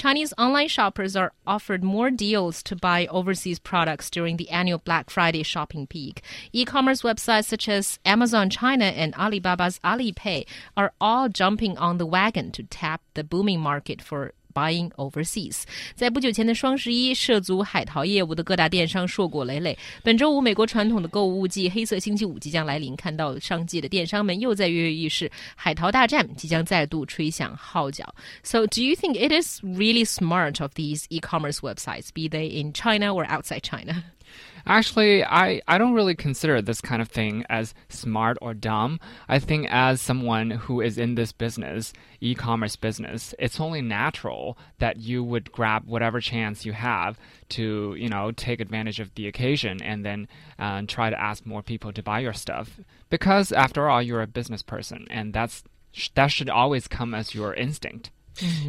Chinese online shoppers are offered more deals to buy overseas products during the annual Black Friday shopping peak. E-commerce websites such as Amazon China and Alibaba's Alipay are all jumping on the wagon to tap the booming market for buying overseas. 在不久前的双十一，涉足海淘业务的各大电商硕果累累。本周五，美国传统的购物季黑色星期五即将来临，看到上季的电商们又在跃跃欲试，海淘大战即将再度吹响号角。So, do you think it is really smart of these e-commerce websites, be they in China or outside China?Actually, I don't really consider this kind of thing as smart or dumb. I think as someone who is in this business, e-commerce business, it's only natural that you would grab whatever chance you have to, you know, take advantage of the occasion and then try to ask more people to buy your stuff. Because after all, you're a business person, and that should always come as your instinct.Mm-hmm.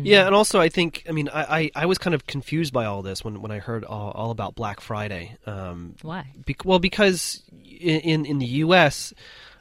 Yeah, and also I think, I mean, I was kind of confused by all this when I heard all about Black Friday. Why? Because in the U.S.,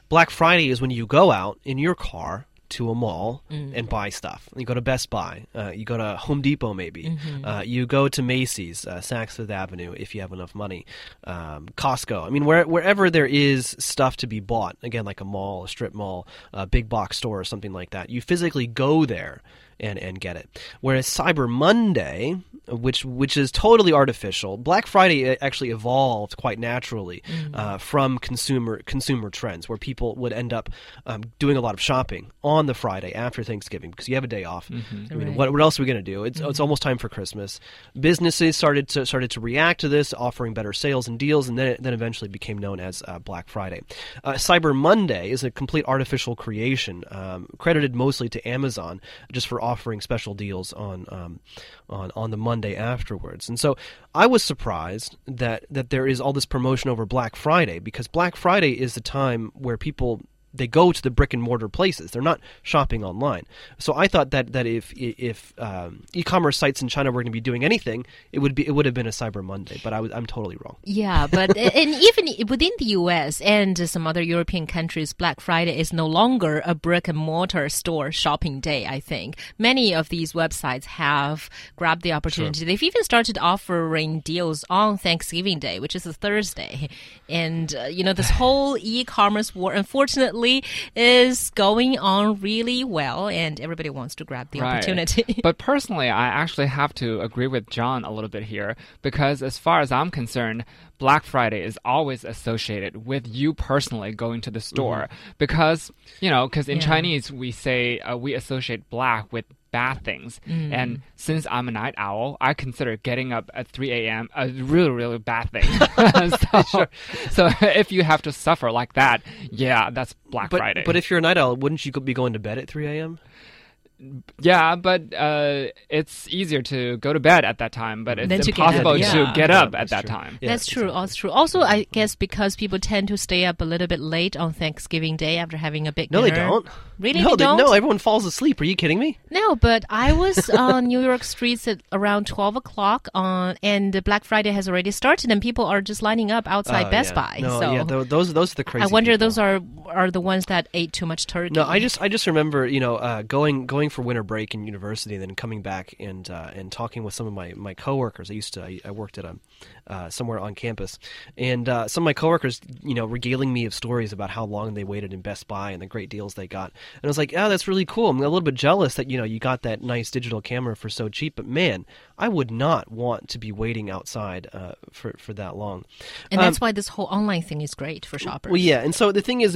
Black Friday is when you go out in your car to a mall and buy stuff. You go to Best Buy. You go to Home Depot, maybe. Mm-hmm. You go to Macy's, Saks Fifth Avenue, if you have enough money. Costco. I mean, wherever there is stuff to be bought, again, like a mall, a strip mall, a big box store or something like that, you physically go there and get it. Whereas Cyber Monday, which is totally artificial, Black Friday actually evolved quite naturally from consumer trends, where people would end up doing a lot of shopping on the Friday after Thanksgiving because you have a day off. Mm-hmm. I mean, right. What else are we going to do? It's almost time for Christmas. Businesses started to react to this, offering better sales and deals, and then eventually became known as Black Friday. Cyber Monday is a complete artificial creation, credited mostly to Amazon, just for offering special deals on the Monday afterwards. And so I was surprised that there is all this promotion over Black Friday, because Black Friday is the time where people, they go to the brick and mortar places. They're not shopping online. So I thought that if e-commerce sites in China were going to be doing anything, it would have been a Cyber Monday. But I'm totally wrong. Yeah, but and even within the U.S. and some other European countries, Black Friday is no longer a brick and mortar store shopping day. I think many of these websites have grabbed the opportunity. Sure. They've even started offering deals on Thanksgiving Day, which is a Thursday, and this whole e-commerce war, unfortunately, is going on really well, and everybody wants to grab the opportunity. But personally, I actually have to agree with John a little bit here, because as far as I'm concerned, Black Friday is always associated with you personally going to the store, because, in Chinese, we say we associate black with bad things. Mm. And since I'm a night owl, I consider getting up at 3 a.m. a really, really bad thing. So if you have to suffer like that, yeah, that's Black Friday. But if you're a night owl, wouldn't you be going to bed at 3 a.m.? Yeah, but it's easier to go to bed at that time, but it's impossible to get up at that time. That's true. That's true. Also, I guess because people tend to stay up a little bit late on Thanksgiving Day after having a big dinner. No, they don't. Really, they don't? No, everyone falls asleep. Are you kidding me? No, but I was on New York streets at around 12 o'clock, and Black Friday has already started, and people are just lining up outside Best Buy. No, so yeah, those are the crazy. I wonder people. Those are the ones that ate too much turkey. No, I just remember going for winter break in university, and then coming back and talking with some of my coworkers. I worked at somewhere on campus, and some of my coworkers, regaling me of stories about how long they waited in Best Buy and the great deals they got. And I was like, oh, that's really cool. I'm a little bit jealous that you got that nice digital camera for so cheap, but man, I would not want to be waiting outside for that long. And that's why this whole online thing is great for shoppers. Well, yeah, and so the thing is,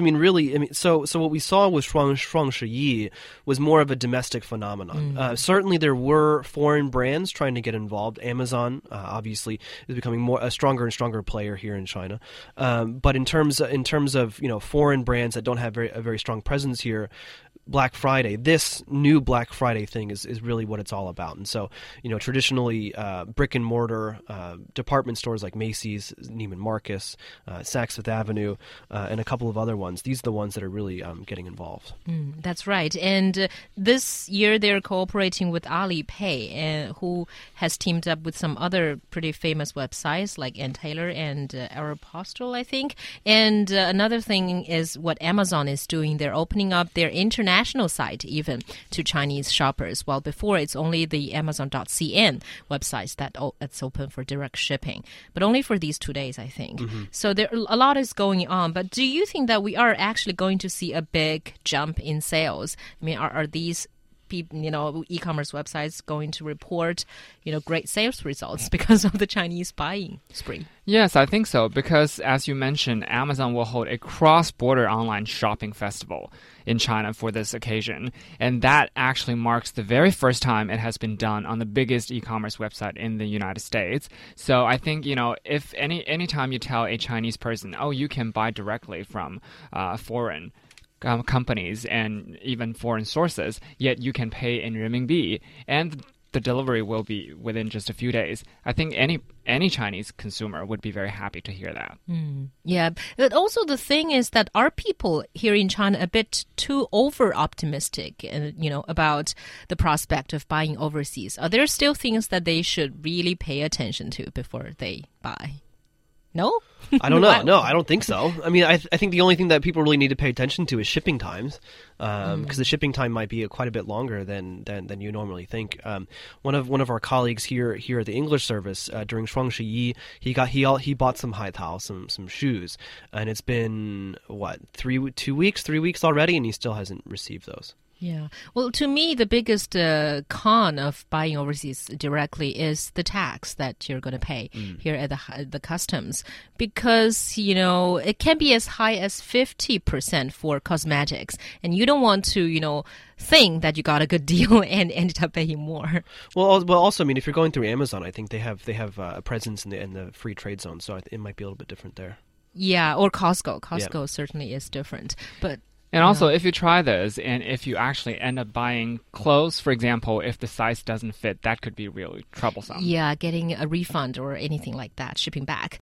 so what we saw with Shuang Shi Yi was more of a domestic phenomenon. Certainly there were foreign brands trying to get involved. Amazon, obviously, is becoming a stronger and stronger player here in China. But in terms of foreign brands that don't have a very strong presence here, Black Friday, this new Black Friday thing is really what it's all about. And so, traditionally, brick and mortar department stores like Macy's, Neiman Marcus, Saks Fifth Avenue, and a couple of other ones, these are the ones that are really getting involved. That's right. And this year they're cooperating with Alipay, who has teamed up with some other pretty famous websites like Ann Taylor and Aeropostale, I think. And another thing is what Amazon is doing. They're opening up their international international site even to Chinese shoppers, while before it's only the Amazon.cn websites that's open for direct shipping, but only for these 2 days, I think. Mm-hmm. So there a lot is going on, but do you think that we are actually going to see a big jump in sales? I mean, are these people, e-commerce websites going to report, great sales results because of the Chinese buying spree? Yes, I think so, because as you mentioned, Amazon will hold a cross-border online shopping festival in China for this occasion, and that actually marks the very first time it has been done on the biggest e-commerce website in the United States. So I think, if anytime you tell a Chinese person, oh, you can buy directly from foreign companies and even foreign sources, yet you can pay in RMB, and the delivery will be within just a few days. I think any Chinese consumer would be very happy to hear that. Mm, yeah, but also the thing is that are people here in China a bit too over-optimistic, about the prospect of buying overseas? Are there still things that they should really pay attention to before they buy? No? I don't know. No, I don't think so. I mean, I think the only thing that people really need to pay attention to is shipping times, because the shipping time might be quite a bit longer than you normally think. One of our colleagues here at the English service during Shuang Shi Yi, he bought some haitao, some shoes, and it's been 3 weeks already, and he still hasn't received those. Yeah. Well, to me, the biggest con of buying overseas directly is the tax that you're going to pay here at the customs, because, it can be as high as 50% for cosmetics, and you don't want to, think that you got a good deal and ended up paying more. Well, also, I mean, if you're going through Amazon, I think they have a presence in the free trade zone, so it might be a little bit different there. Yeah, or Costco. Costco certainly is different, but... And also, if you try this, and if you actually end up buying clothes, for example, if the size doesn't fit, that could be really troublesome. Yeah, getting a refund or anything like that, shipping back.